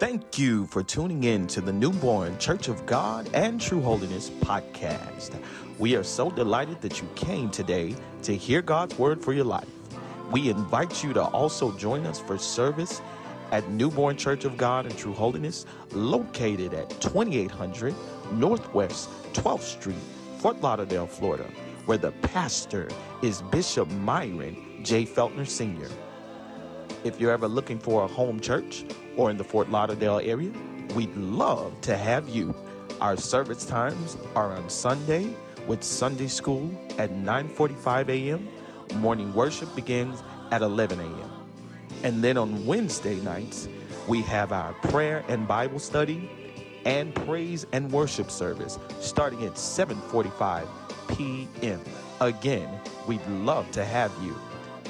Thank you for tuning in to the Newborn Church of God and True Holiness podcast. We are so delighted that you came today to hear God's word for your life. We invite you to also join us for service at Newborn Church of God and True Holiness, located at 2800 Northwest 12th Street, Fort Lauderdale, Florida, where the pastor is Bishop Myron J. Feltner, Sr. If you're ever looking for a home church or in the Fort Lauderdale area, we'd love to have you. Our service times are on Sunday with Sunday school at 9:45 a.m. Morning worship begins at 11 a.m. And then on Wednesday nights, we have our prayer and Bible study and praise and worship service starting at 7:45 p.m. Again, we'd love to have you.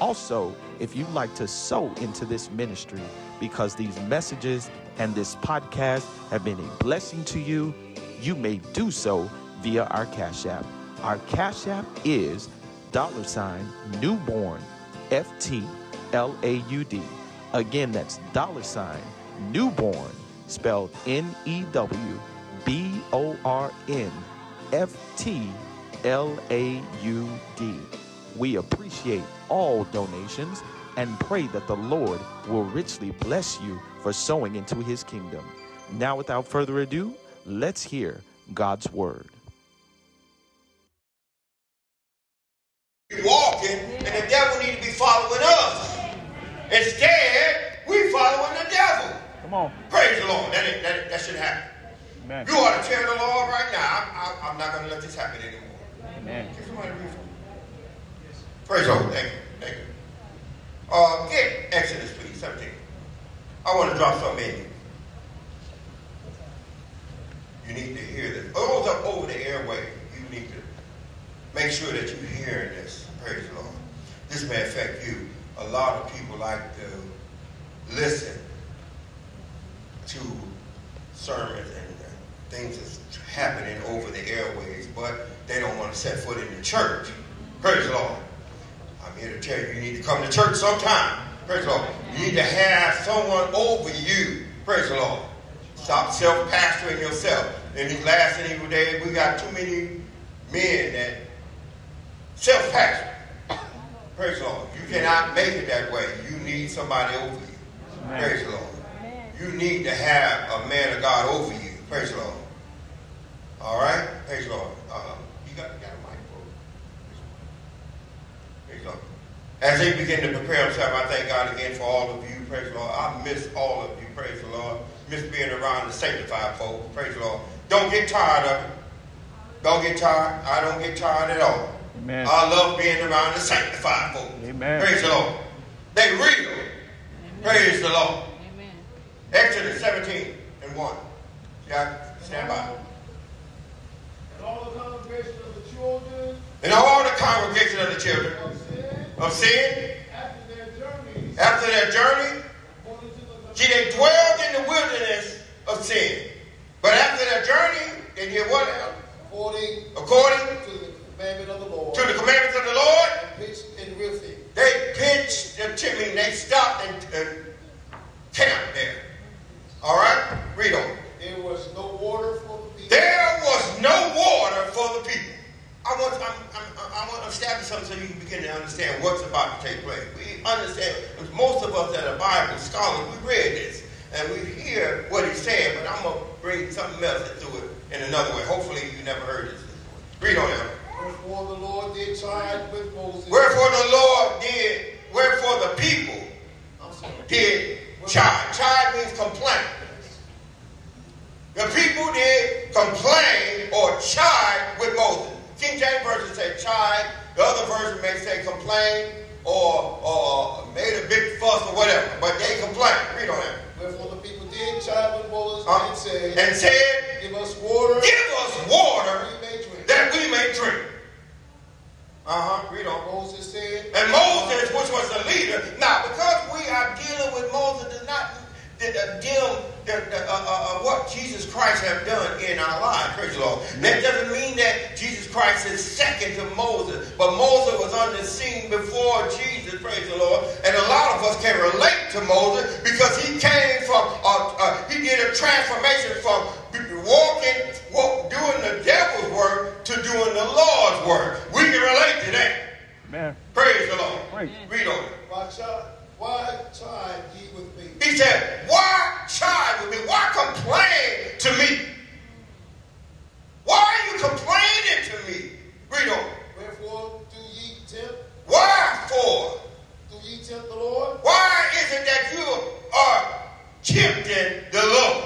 Also, if you'd like to sow into this ministry, because these messages and this podcast have been a blessing to you, you may do so via our Cash App. Our Cash App is $NewbornFTLAUD. Again, that's $Newborn, spelled NEWBORN FTLAUD. We appreciate all donations and pray that the Lord will richly bless you for sowing into his kingdom. Now, without further ado, let's hear God's word. Walking, and the devil needs to be following us. Instead, we're following the devil. Come on. Praise the Lord. That should happen. Amen. You ought to tell the Lord right now, I'm not going to let this happen anymore. Amen. Give somebody a reason. Praise the Lord. Thank you. Thank you. Get Exodus, please, 17. I want to drop something in you. You need to hear this. Those up over the airway, you need to make sure that you're hearing this. Praise the Lord. This may affect you. A lot of people like to listen to sermons and things that's happening over the airways, but they don't want to set foot in the church. Praise the Lord. I'm here to tell you, you need to come to church sometime. Praise the Lord. You need to have someone over you. Praise the Lord. Stop self-pastoring yourself. In these last and evil days, we got too many men that self-pastor. Praise the Lord. You cannot make it that way. You need somebody over you. Amen. Praise the Lord. Amen. You need to have a man of God over you. Praise the Lord. All right? Praise the Lord. You got a mic. As they begin to prepare themselves, I thank God again for all of you. Praise the Lord. I miss all of you. Praise the Lord. Miss being around the sanctified folks. Praise the Lord. Don't get tired of it. Don't get tired. I don't get tired at all. Amen. I love being around the sanctified folks. Amen. Praise the Lord. They real. Amen. Praise the Lord. Amen. Exodus 17:1. Yeah, stand by. And all the congregation of the children. And all the congregation of the children. Of sin. After their journey. See, they dwelled in the wilderness of sin. But after their journey, they did what else? According to the commandment of the Lord. They pitched in Rephidim. They stopped and camped there. All right? Read on. There was no water for the people. I want to establish something so you can begin to understand what's about to take place. We understand, because most of us that are Bible scholars, we read this, and we hear what he's saying, but I'm going to bring something else into it in another way. Hopefully you never heard this before. Read on now. Wherefore the people did chide. Chide means complain. The people did complain or chide with Moses. King James Version say chide. The other version may say complain or made a big fuss or whatever. But they complain. Read on that. Wherefore the people did chide with Moses and said, Give us water that we may drink. Read on. Moses said. And Moses, which was the leader. Now, because we are dealing with Moses, does not deal what Jesus Christ have done in our lives. Praise the Lord. That doesn't mean that Jesus Christ is second to Moses, but Moses was on the scene before Jesus. Praise the Lord. And a lot of us can relate to Moses because he came from he transformation from doing the devil's work to doing the Lord's work. We can relate to that. Amen. Praise the Lord. Praise. Read on. Why chide ye with me? He said, why chide with me? Why complain to me? Why are you complaining to me? Read on. Wherefore do ye tempt? Why for? Do ye tempt the Lord? Why is it that you are tempting the Lord?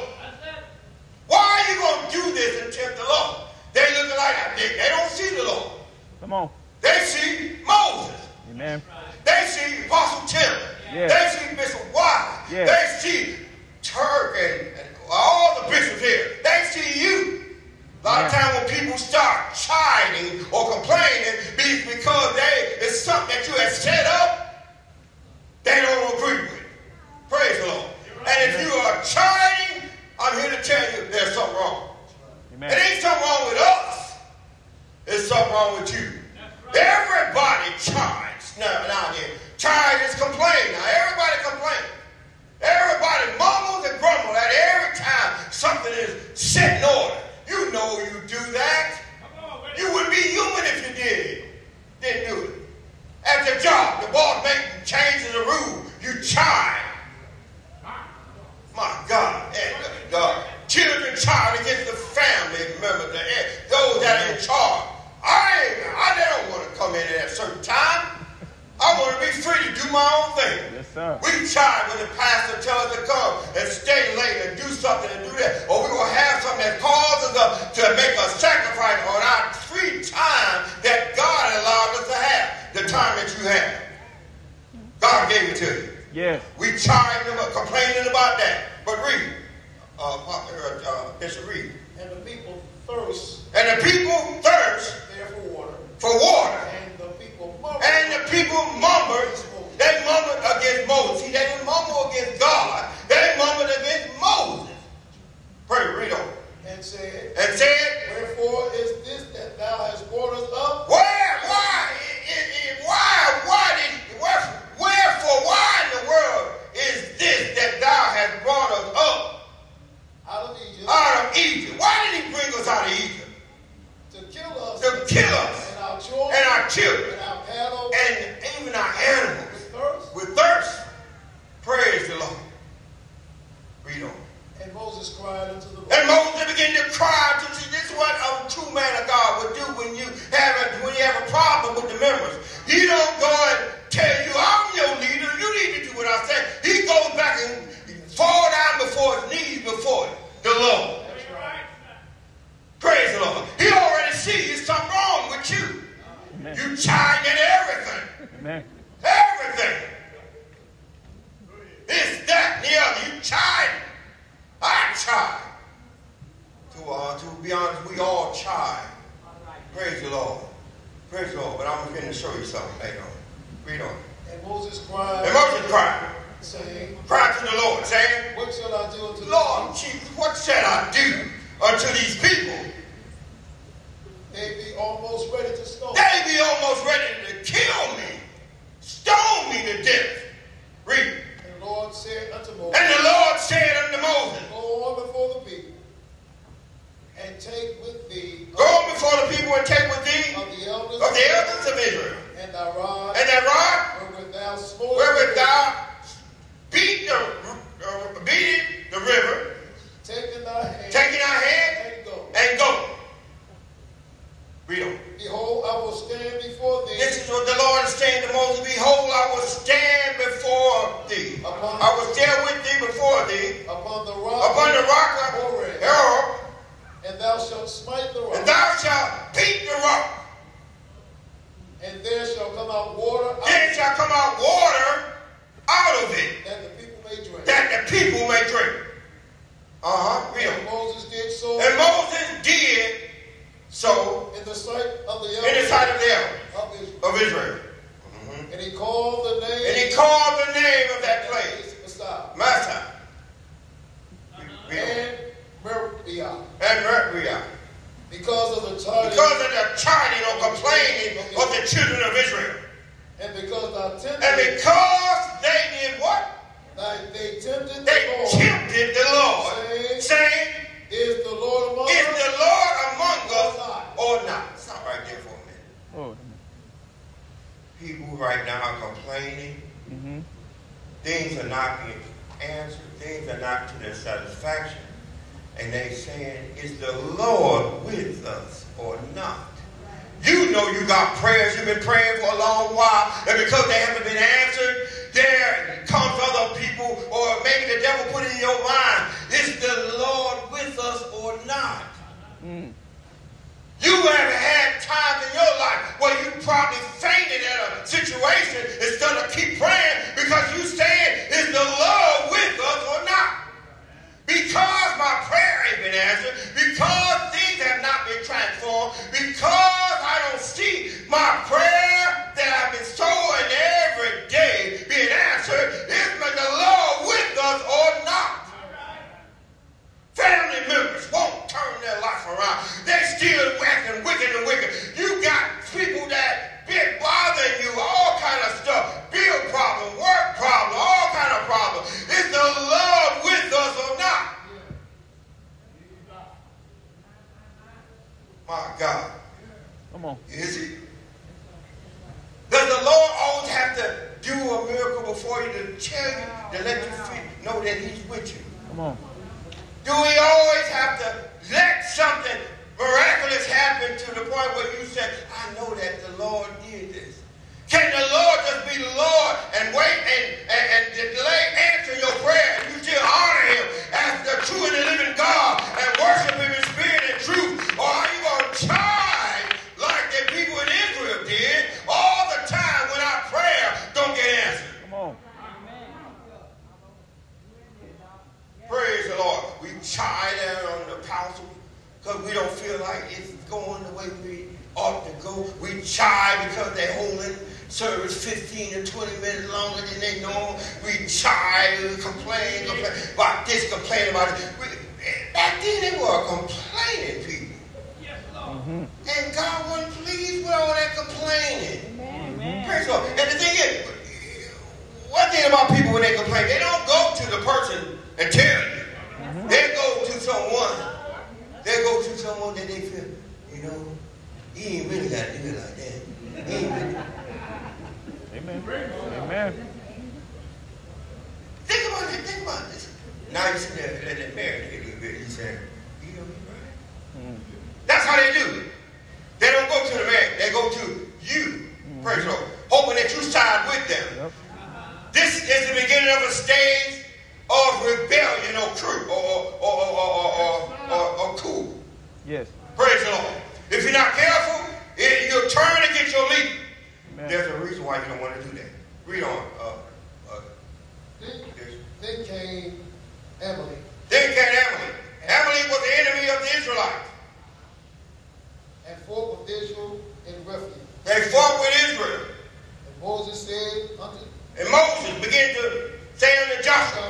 Why are you going to do this and tempt the Lord? They look like that. They don't see the Lord. Come on. They see Moses. Amen. They see Apostle Taylor. Yeah. They see Bishop Wise. Yeah. They see Turk and all the bishops here. They see you. A lot of times when people start chiding or complaining, it's because it's something that you have set up they don't agree with. Praise the Lord. And if you are chiding, I'm here to tell you there's something wrong. Amen. It ain't something wrong with us. It's something wrong with you. Everybody chides now and then. Chide is complaining. Now everybody complains. Everybody mumbles and grumbles at every time something is set in order. You know you do that. You would be human if you didn't do it. At the job, the boss makes changes the rule. You chide. My God. And the children chide against the family members, those that are in charge. I don't want to come in at a certain time. I want to be free to do my own thing. Yes, sir. We chide when the pastor tells us to come and stay late and do something and do that. Or we will have something that causes us to make a sacrifice on our free time that God allowed us to have. The time that you have. God gave it to you. Yes. We chide them up, complaining about that. But read. Bishop, read. And the people thirst. And the people thirst for water. And the people murmur. They murmured against Moses. See, they didn't murmur against God. They murmured against Moses. Pray, read on. And said, wherefore is this that thou hast brought us up? Why in the world is this that thou hast brought us up? Out of Egypt. Why did he bring us out of Egypt? To kill us and our children and even our animals with thirst. Praise the Lord. Read on. And Moses cried unto the Lord. And Moses began to cry unto the Lord. This is what a true man of God would do when you have a problem with the members. He don't go and tell you, I'm your leader. You need to do what I say. He goes back and fall down before his knees before the Lord. Praise the Lord. He already sees something wrong with you. Amen. You chide at everything. Amen. Everything. This, that, and the other. You chide. I chide. To be honest, we all chide. Praise the Lord. Praise the Lord. But I'm going to show you something later on. Read on. And Moses cried. Saying. Cried to the Lord, saying. What shall I do unto the Lord? Jesus, what shall I do unto these people? They be almost ready to kill me. Stone me to death. Read. And the Lord said unto Moses. Go on before the people and take with thee. Of the elders of Israel. And thy rod. Wherewith thou smote. Beating the river. Taking our hand and go. Read on. Behold, I will stand before thee. This is what the Lord is saying to Moses. Behold, I will stand before thee. I will stand with thee Things are not being answered. Things are not to their satisfaction. And they saying, is the Lord with us or not? You know you got prayers you've been praying for a long while, and because they haven't been answered, there comes other people, or maybe the devil put it in your mind, is the Lord with us or not? Mm. You haven't had times in your life where you probably fainted at a situation instead of keep praying because you saying, is the Lord with us or not? Because my prayer ain't been answered, because things have not been transformed, because I don't see my prayer that I've been sowing every day being answered, is the Lord with us or not? Family members won't turn their life around. They're still acting wicked and wicked. You got people that been bothering you, all kind of stuff. Bill problem, work problem, all kind of problems. Is the Lord with us or not? My God. Come on. Is he? Does the Lord always have to do a miracle before you to tell you, to let you know that he's with you? Come on. Do we always have to let something miraculous happen to the point where you say, I know that the Lord did this? Can the Lord just be the Lord and wait and delay answering your prayer, and you still honor him as the true and the living God and worship him in spirit and truth? Or are you going to try like the people in Israel did all the time when our prayer don't get answered? Come on. Praise the Lord. We chide on the pastor because we don't feel like it's going the way we ought to go. We chide because they're holding service 15 to 20 minutes longer than they normal. We chide, complain about this, complain about it. Back then they were complaining people. Yes, Lord. Mm-hmm. And God wasn't pleased with all that complaining. Amen. Praise the Lord. And the thing is, one thing about people when they complain, they don't go to the person and tell you. Mm-hmm. They go to someone. They go to someone that they feel, you know, he ain't really got to do it like that. He ain't really. Amen. Amen. Think about it. Think about this. Now you sit there and let marriage get a little bit. You say, you know, you're right. Mm. That's how they do it. They don't go to the man. They go to you. Mm. Praise the Lord. Hoping that you side with them. Yep. This is the beginning of a stage of rebellion or crew or cool. Yes. Praise the Lord. If you're not careful, you'll turn and get your lead. Amen. There's a reason why you don't want to do that. Read on. Then came Amalek. Amalek was the enemy of the Israelites. And fought with Israel in Rephidim. They fought with Israel. And Moses said unto them. And Moses began to say unto Joshua,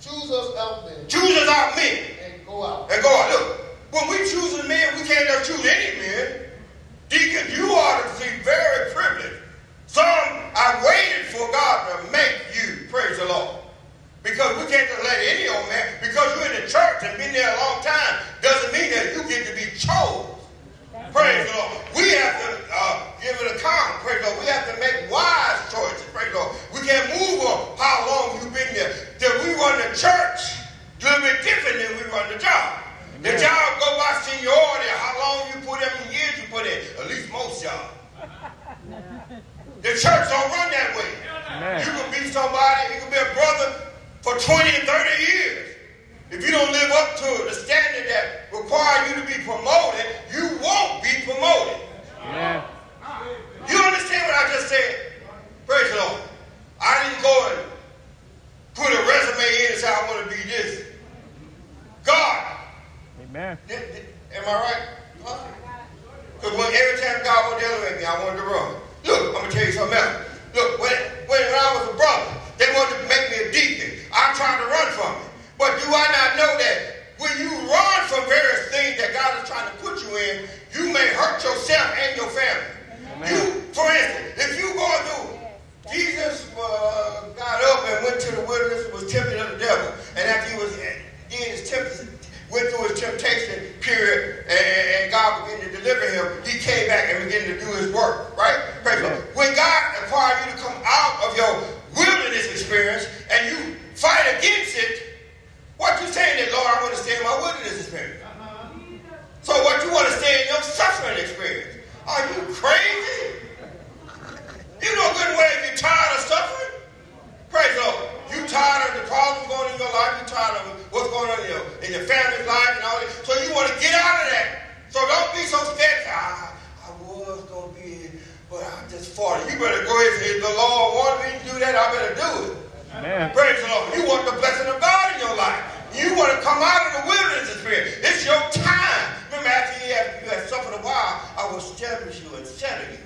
choose us out men. Choose us out men. And go out. Look, when we choose a man, we can't just choose any man. Deacon, you ought to be very privileged. Some are waiting for God to make you. Praise the Lord. Because we can't just let any old man, because you're in the church and been there a long time, doesn't mean that you get to be chose. Praise the Lord. We have to give it a count. Praise the Lord. We have to make wise choices. Praise the Lord. We can't move on how long you've been there. That we run the church a little bit different than we run the job. Amen. The job go by seniority, how long you put in, how many years you put in. At least most y'all. The church don't run that way. Amen. You can be somebody, you can be a brother for 20 and 30 years. If you don't live up to the standard that requires you to be promoted, you won't be promoted. Yeah. You understand what I just said? Praise the Lord. I didn't go and put a resume in and say I want to be this. God. Amen. Am I right? Because every time God would elevate me, I wanted to run. Look, I'm going to tell you something else. Look, when I was a brother, they wanted to make me a deacon. I tried to run from it. But do I not know that when you run from various things that God is trying to put you in, you may hurt yourself and your family. Amen. You, for instance, if you go through, Jesus got up and went to the wilderness and was tempted of the devil. And after he was went through his temptation period and God began to deliver him, he came back and began to do his work. Right? Praise God. When God required you to come out of your wilderness experience, and you fight against it, what you saying is, Lord, I want to stay in my wilderness experience. So what you want to stay in your suffering experience? Are you crazy? You know good and well if you're tired of suffering. Praise the Lord. You tired of the problems going on in your life. You tired of what's going on in your family's life and all that. So you want to get out of that. So don't be so steady. I was going to be here, but I'm just 40. You better go ahead and say, the Lord wanted me to do that. I better do it. Amen. Praise the Lord. You want the blessing of God in your life. You want to come out of the wilderness experience. It's your time. Remember, after you have suffered a while, I will establish you and settle you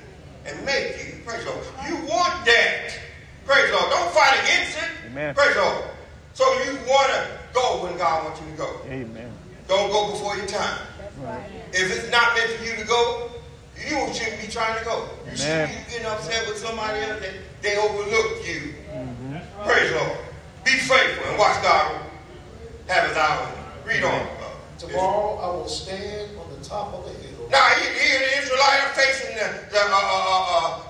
and make you. Praise the Lord. You want that. Praise the Lord. Don't fight against it. Amen. Praise the Lord. So you want to go when God wants you to go. Amen. Don't go before your time. That's right. If it's not meant for you to go, you shouldn't be trying to go. Amen. You shouldn't be getting upset with somebody else that they overlooked you. Mm-hmm. Praise the Lord. Be faithful and watch God have his hour. Read on. Tomorrow I will stand on the top of the hill. Now, here the Israelites are facing the Amalek,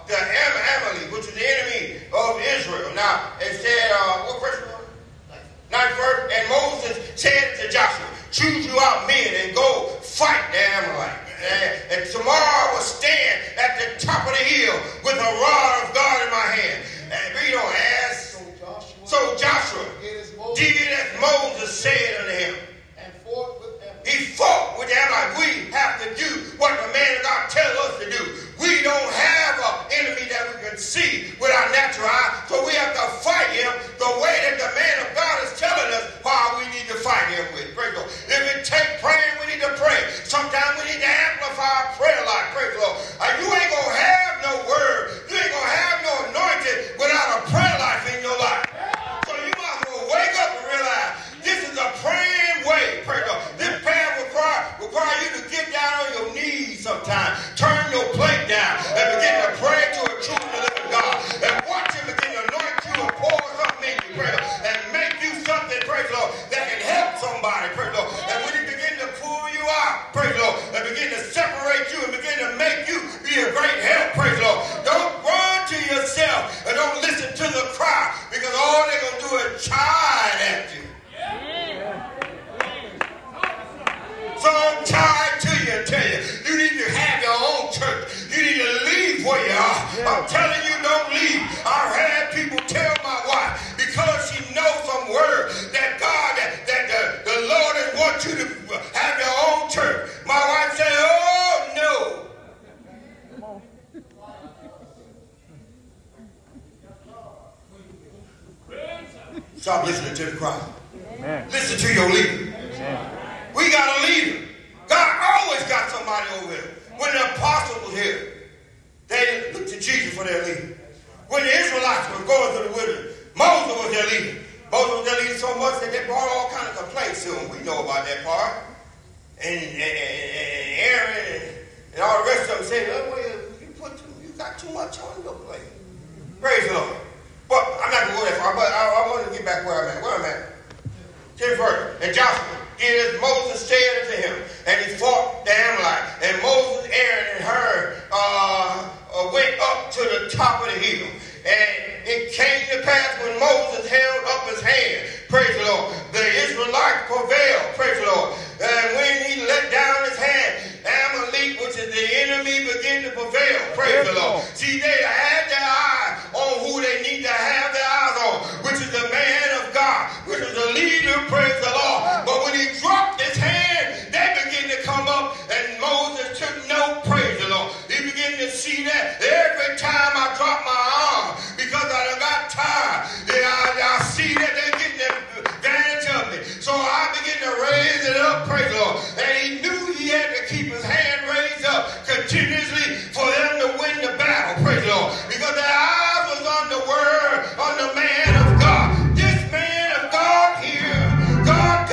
which is the enemy of Israel. Now, it said, what verse was it? 9th verse. And Moses said to Joshua, choose you out men and go fight the Amalek. And tomorrow I will stand at the top of the hill with a rod of God in my hand. And read on. So Joshua did as Moses said unto him. He fought with them like we have to do what the man of God tells us to do. We don't have an enemy that we can see with our natural eye, so we have to fight him the way that the man of God is telling us why we need to fight him with. Praise the Lord. If it takes praying, we need to pray. Sometimes we need to amplify our prayer life. Praise the Lord. You ain't going to have no word. You ain't going to have no anointing without a prayer life in your life. So you might as well wake up and realize this is a praying way. Praise the Lord. Require you to get down on your knees sometimes. Turn your plate down and begin to pray to a true and living God. And watch him begin to anoint you and pour something in you, praise the Lord, and make you something, praise the Lord, that can help somebody, praise the Lord. And when he begin to pull you out, praise the Lord, and begin to separate you and begin to make you be a great help, praise the Lord. Don't run to yourself and don't listen to the cry, because all they're going to do is chide at you. So I'm tired to you and tell you, you need to have your own church. You need to leave where you are. I'm telling you, don't leave. I've had people tell my wife, because she knows some word, that God, that the Lord doesn't want you to have your own church. My wife said, oh, no. Stop listening to the crowd. Listen to your leader. We got a leader. God always got somebody over here. When the apostles were here, they looked to Jesus for their leader. When the Israelites were going to the wilderness, Moses was their leader. Moses was their leader so much that they brought all kinds of complaints to him. We know about that part. And Aaron and all the rest of them said, oh, well, you got too much on your plate. Praise the Lord. But I'm not going to go that far, but I want to get back where I'm at. Where I'm at. 10th verse. And Joshua did as Moses said unto him, and he fought the Amalek. And Moses, Aaron, and Hur went up to the top of the hill. And it came to pass when Moses held up his hand, praise the Lord, the Israelites prevailed, praise the Lord. And when he let down his hand, Amalek, which is the enemy, began to prevail, praise the Lord. See, they had their eyes on who they need to have their eyes on, which is the man of God, which is the leader, praise the Lord. But when he dropped his hand, they began to come up, and Moses took no, praise the Lord. He began to see that every time I drop my arm, because I done got tired, I see that they're getting advantage of me. So I begin to raise it up, praise the Lord. And he knew he had to keep his hand raised up continuously for them to win the battle, praise the Lord. Because their eyes was on the word, on the man of God. This man of God here, God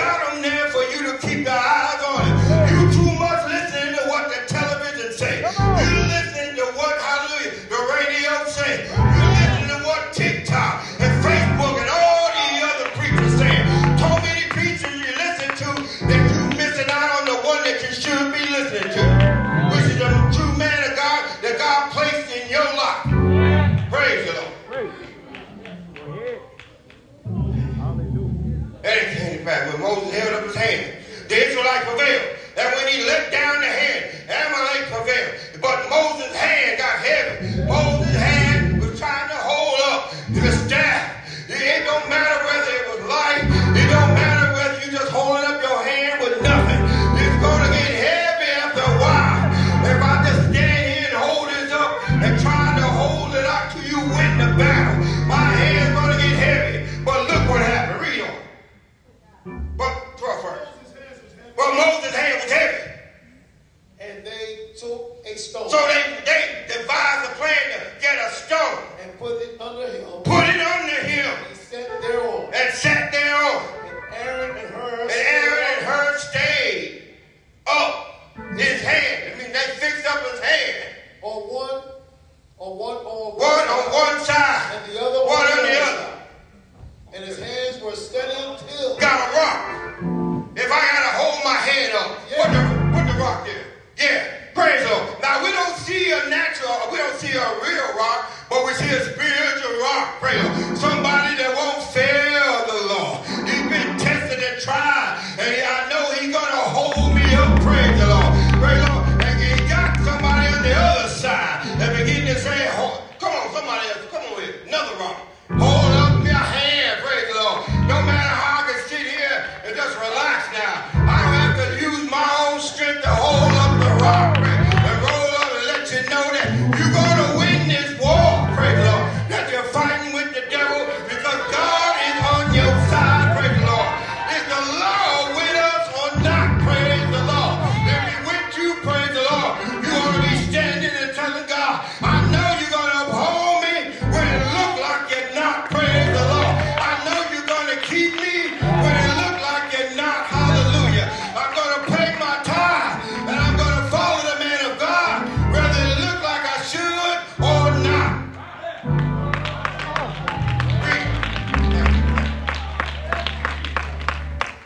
in fact, when Moses held up his hand, the Israelites prevailed. And when he let down the hand, Amalek prevailed. But Moses' hand got heavy. Moses' hand was trying to hold up the staff. It don't matter whether it was life. It don't matter whether you're just holding up your hand with nothing. It's going to get heavy after a while. If I just stand here and hold this up and trying to hold it up till you win the battle, my hand's going to get heavy. But look what happened. Read on. But 12 first. But Moses' hand was heavy. And they took a stone. So they devised a plan to get a stone. And put it under him. Put it under him. And sat thereon. And sat thereon. And Aaron and Hur. And Aaron and Hur stayed up his hand. I mean, they fixed up his hand. On one side. And the other one on the other. And his hands were steady till. Got a rock. If I got to hold my hand up, yeah. put the rock there. Yeah, praise the Lord. Now, we don't see a natural, we don't see a real rock, but we see a spiritual rock, praise the Lord. Somebody that won't fail the Lord. He's been tested and tried, and I know he's going to hold me up, praise the Lord. Praise the Lord. And he got somebody on the other side that begin to say, hold, come on, somebody else, come on with another rock. Hold up your hand, praise the Lord. No matter how. Just relax now. I have to use my own strength to hold up the rock and roll up and let you know that you're going to win this war, praise the Lord, that you're fighting with the devil because God is on your side, praise the Lord. Is the Lord with us or not, praise the Lord? If He's with you, praise the Lord, you ought to be standing and telling God, I know you're going to uphold me when it looks like you're not, praise the Lord. I know you're going to keep me when it looks not, hallelujah. I'm going to pay my tithe and I'm going to follow the man of God whether it look like I should or not.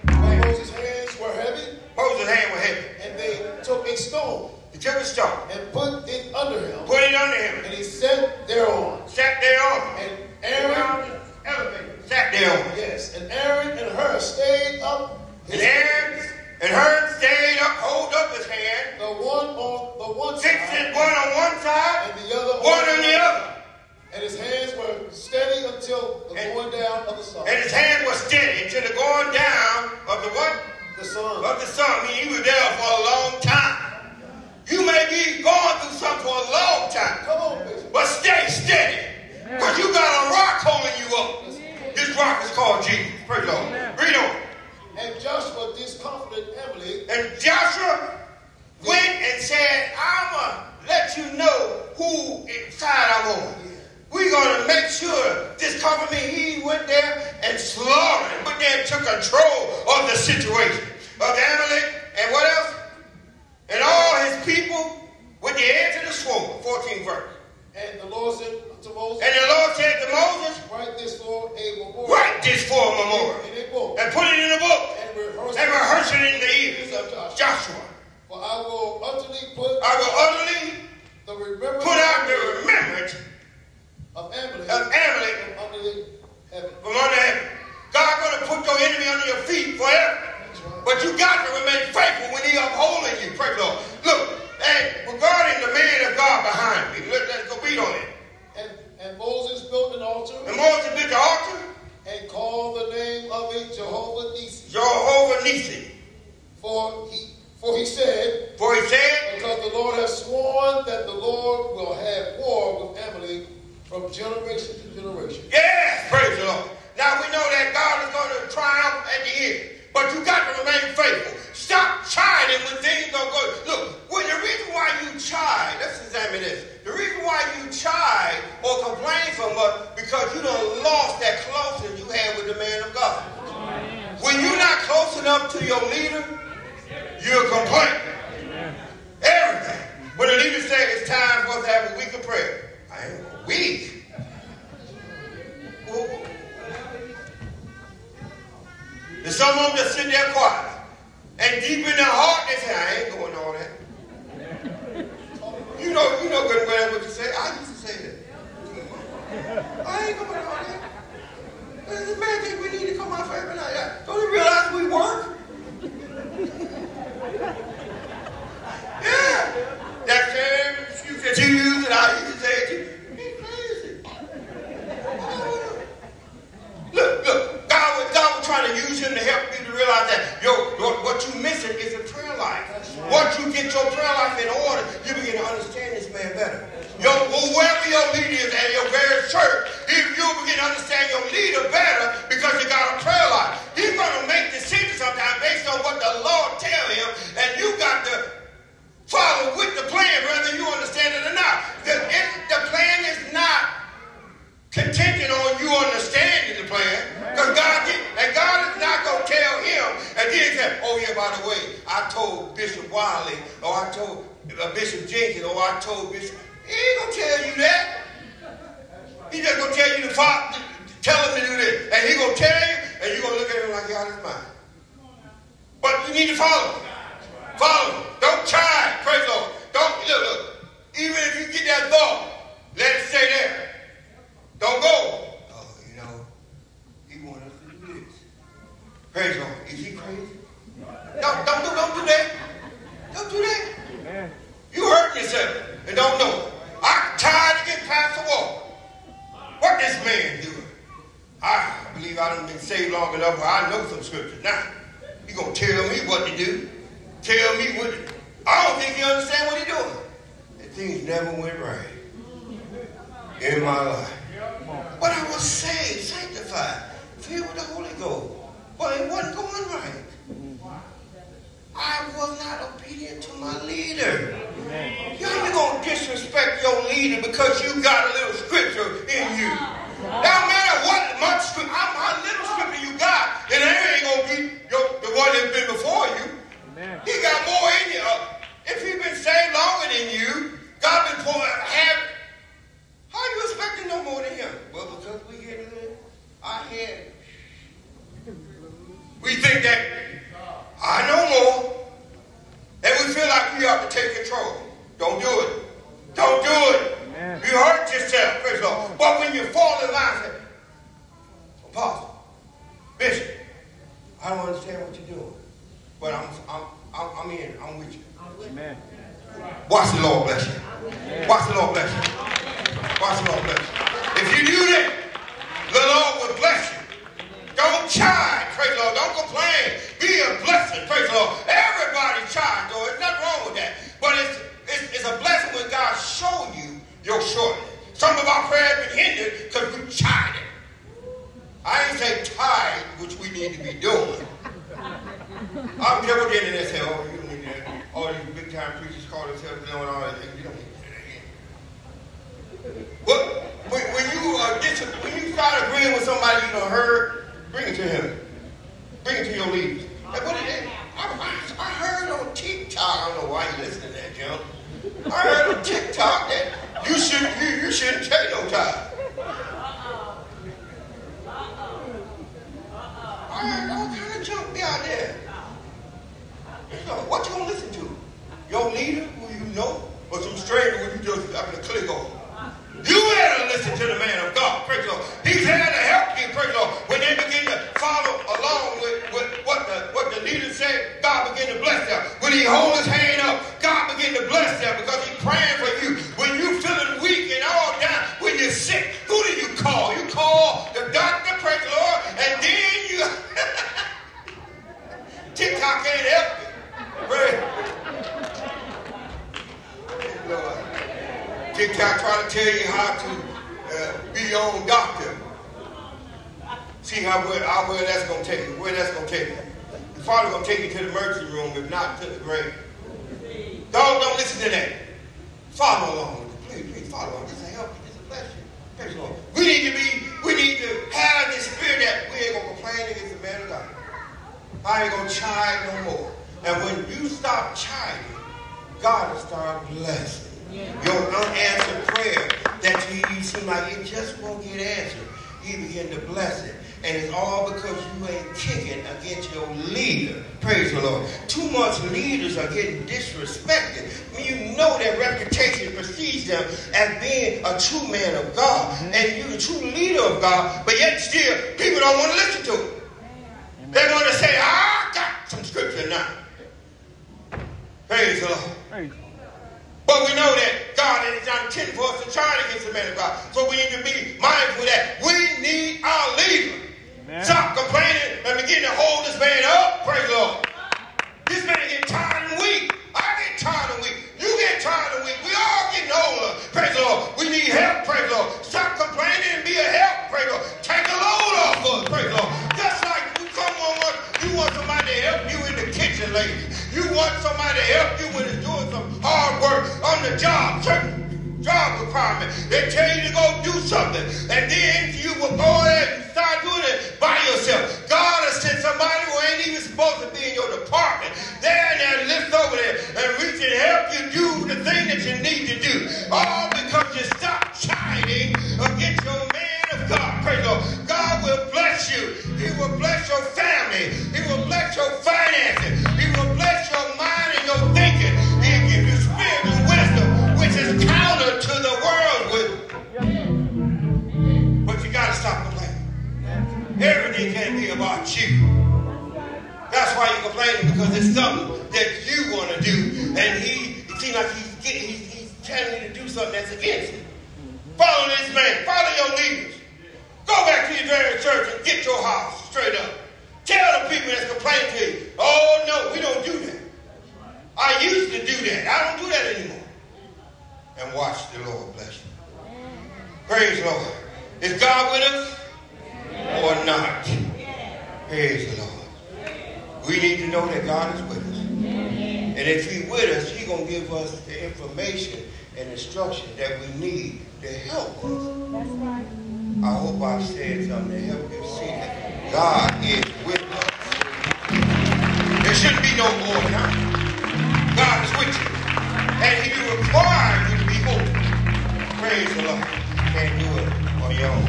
But Moses' hands were heavy. Moses' hands were heavy. And they took a stone. They took a stone. And put it under him. Put it under him. And he sat thereon. Sat thereon. And Aaron elevated. Sat thereon. Yes. And Aaron and Hur stayed up. And Aaron stayed up, hold up his hand. The one side. One on one side. And the other on the other. And his hands were steady until the going down of the sun. And his hands were steady until the going down of the what? The sun. Of the sun. I mean, you were there for a long time. You may be going through something for a long time. Come on, Bishop. But stay steady. Because you got a rock holding you up. Yeah. This rock is called Jesus. Praise the Lord. Read on. And Joshua discomfited Amalek. And Joshua went and said, I'm going to let you know who inside I was. Yeah. We're going to make sure this company, he went there and slaughtered, went there and took control of the situation of Amalek and what else? And all his people with the edge of the sword. 14 verse. And the Lord said to Moses. And the Lord said to Moses. Write this for a memorial. Write this for a memorial. In a book. And put it in a book. And rehearse it in the ears of Joshua. For I will utterly put out the remembrance of Amalek from under heaven. God's going to put your enemy under your feet forever. Right. But you got to remain faithful when He upholding you. Praise the Lord. Look. And regarding the man of God behind me, let's go beat on it. And Moses built an altar. And Moses built the altar. And called the name of it Jehovah Nissi. Jehovah Nissi. For he said, because the Lord has sworn that the Lord will have war with Amalek from generation to generation. Yes, praise the Lord. Now we know that God is going to triumph at the end. But you got to remain faithful. Stop chiding when things don't go. Look, the reason why you chide, let's examine this. The reason why you chide or complain so much because you done lost that closeness you had with the man of God. When you're not close enough to your leader, you'll complain. Everything. When the leader says it's time for us to have a week of prayer, I ain't weak. Ooh. There's some of them that sit there quiet. And deep in their heart, they say, I ain't going all that. You know good and well what you say. I used to say that. I ain't going all that. Man, think we need to come out for every night. Don't you realize by the way, I told Bishop Wiley, or I told Bishop Jenkins, or I told Bishop, he ain't going to tell you that. He just going to tell you to tell him to do this. And he going to tell you, and you're going to look at him like you're out of his mind. But you need to follow him. Follow him. Don't try. Praise the Lord. Don't, look. Even if you get that thought, let it stay there. Don't go. Oh, you know, he wanted us to do this. Praise the Lord. Is he crazy? Don't do that. Don't do that. Amen. You hurt yourself and don't know it. I'm tired of getting past the wall. What this man doing? I believe I done been saved long enough where I know some scriptures now. He gonna tell me what to do. Tell me what to do. I don't think he understand what he's doing. And things never went right in my life. But I was saved, sanctified, filled with the Holy Ghost. But it wasn't going right. I was not obedient to my leader. You ain't going to disrespect your leader because you got a little scripture in you. Don't matter what much scripture, how little scripture you got, and it ain't going to be the one that's been before you. He got more in you. If he's been saved longer than you, God been pouring half. How are you expecting no more than him? Well, because we get in our head. We think that I know more. And we feel like we ought to take control. Don't do it. Don't do it. Amen. You hurt yourself, praise the Lord. But when you fall in line, say, Apostle, Bishop, I don't understand what you're doing. But I'm in. I'm with you. Amen. Watch the Lord bless you. Amen. Watch the Lord bless you. Watch the Lord bless you. If you do that, the Lord will bless you. Don't chide, praise the Lord. Don't complain. Be a blessing, praise the Lord. Everybody chides, though. There's nothing wrong with that. But it's a blessing when God shows you your shortness. Some of our prayer has been hindered because we chided. I ain't say tithe, which we need to be doing. I'm never getting in and say, oh, you don't need that. All these big time preachers call themselves and all that. You don't need that. Well, when you start agreeing with somebody you done heard, bring it to him. Bring it to your leaders. Like, what is that? I heard on TikTok, I don't know why you listen to that, John. I heard on TikTok that you shouldn't take no time. I heard all kind of junk be out there. So what you gonna listen to? Your leader who you know, or some stranger who you just happen to click on? You better listen to the man of God, praise the Lord. He's there to help you, praise the Lord. When they begin to follow along with what the leader said, God begin to bless them. When he holds his hand up, God begin to bless them because he's praying for you. When you feeling weak and all down, when you're sick, who do you call? You call the doctor, praise the Lord, and then you TikTok can't help you. Praise the Lord. TikTok trying to tell you how to be your own doctor. See where that's going to take you. Where that's going to take you. It's probably going to take you to the emergency room, if not to the grave. Dog, don't listen to that. Follow along. Please follow along. This will help you. This will bless you. Praise the Lord. We need to have this spirit that we ain't going to complain against the man of God. I ain't going to chide no more. And when you stop chiding, God will start blessing. Yeah. Your unanswered prayer that you seem like it just won't get answered, he begin to bless it. And it's all because you ain't kicking against your leader. Praise the Lord. Too much leaders are getting disrespected. When you know their reputation precedes them as being a true man of God, mm-hmm. and you're a true leader of God, but yet still people don't want to listen to it. Amen. They want to say, I got some scripture now. Praise the Lord. Praise. But we know that God is not intended for us to try against the man of God. So we need to be mindful that we need our leader. Amen. Stop complaining and begin to hold this man up. Praise the Lord. This man get tired and weak. I get tired and weak. You get tired and weak. We all getting older. Praise the Lord. We need help. Praise the Lord. Stop complaining and be a help. Praise the Lord. Take a load off us. Praise the Lord. Just like you come on, you want somebody to help you in the kitchen, lady. You want somebody to help you when it's doing something. Hard work on the job, certain job requirement. They tell you to go do something, and then you will go ahead and start doing it by yourself. God has sent somebody who ain't even supposed to be in your department you need to do. All because you stop shining against your man of God. Praise the Lord. God will bless you. He will bless your family. He will bless your finances. He will bless your mind and your thinking. He'll give you spirit and wisdom, which is counter to the world. But you got to stop complaining. Everything can't be about you. That's why you complain, because it's something that you want to do, and it seems like he's telling you to do something that's against you. Follow this man. Follow your leaders. Go back to your very church and get your house straight up. Tell the people that's complaining to you, oh, no, we don't do that. I used to do that. I don't do that anymore. And watch the Lord bless you. Praise the Lord. Is God with us or not? Praise the Lord. We need to know that God is with us. And if He's with us, He's going to give us the information and instruction that we need to help us. I hope I said something to help you see that God is with us. There shouldn't be no more time. God is with you. And He requires you to be holy. Praise the Lord. You can't do it on your own.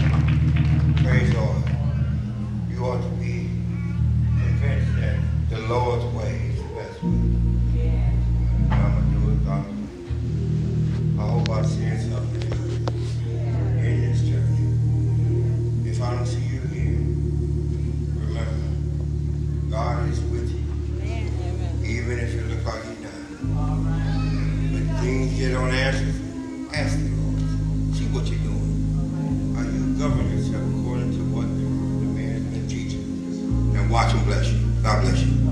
Praise the Lord. You ought to be convinced that the Lord's way is the best way. Yeah. I'm going to do it God's way. I hope I see something in this church. If I don't see you here, remember, God is with you. Amen. Even if it looks like you're not. All right. When things get on answers, ask the Lord. See what you're doing. Are you governing yourself according to what the man has been teaching? And watch Him bless you. God bless you.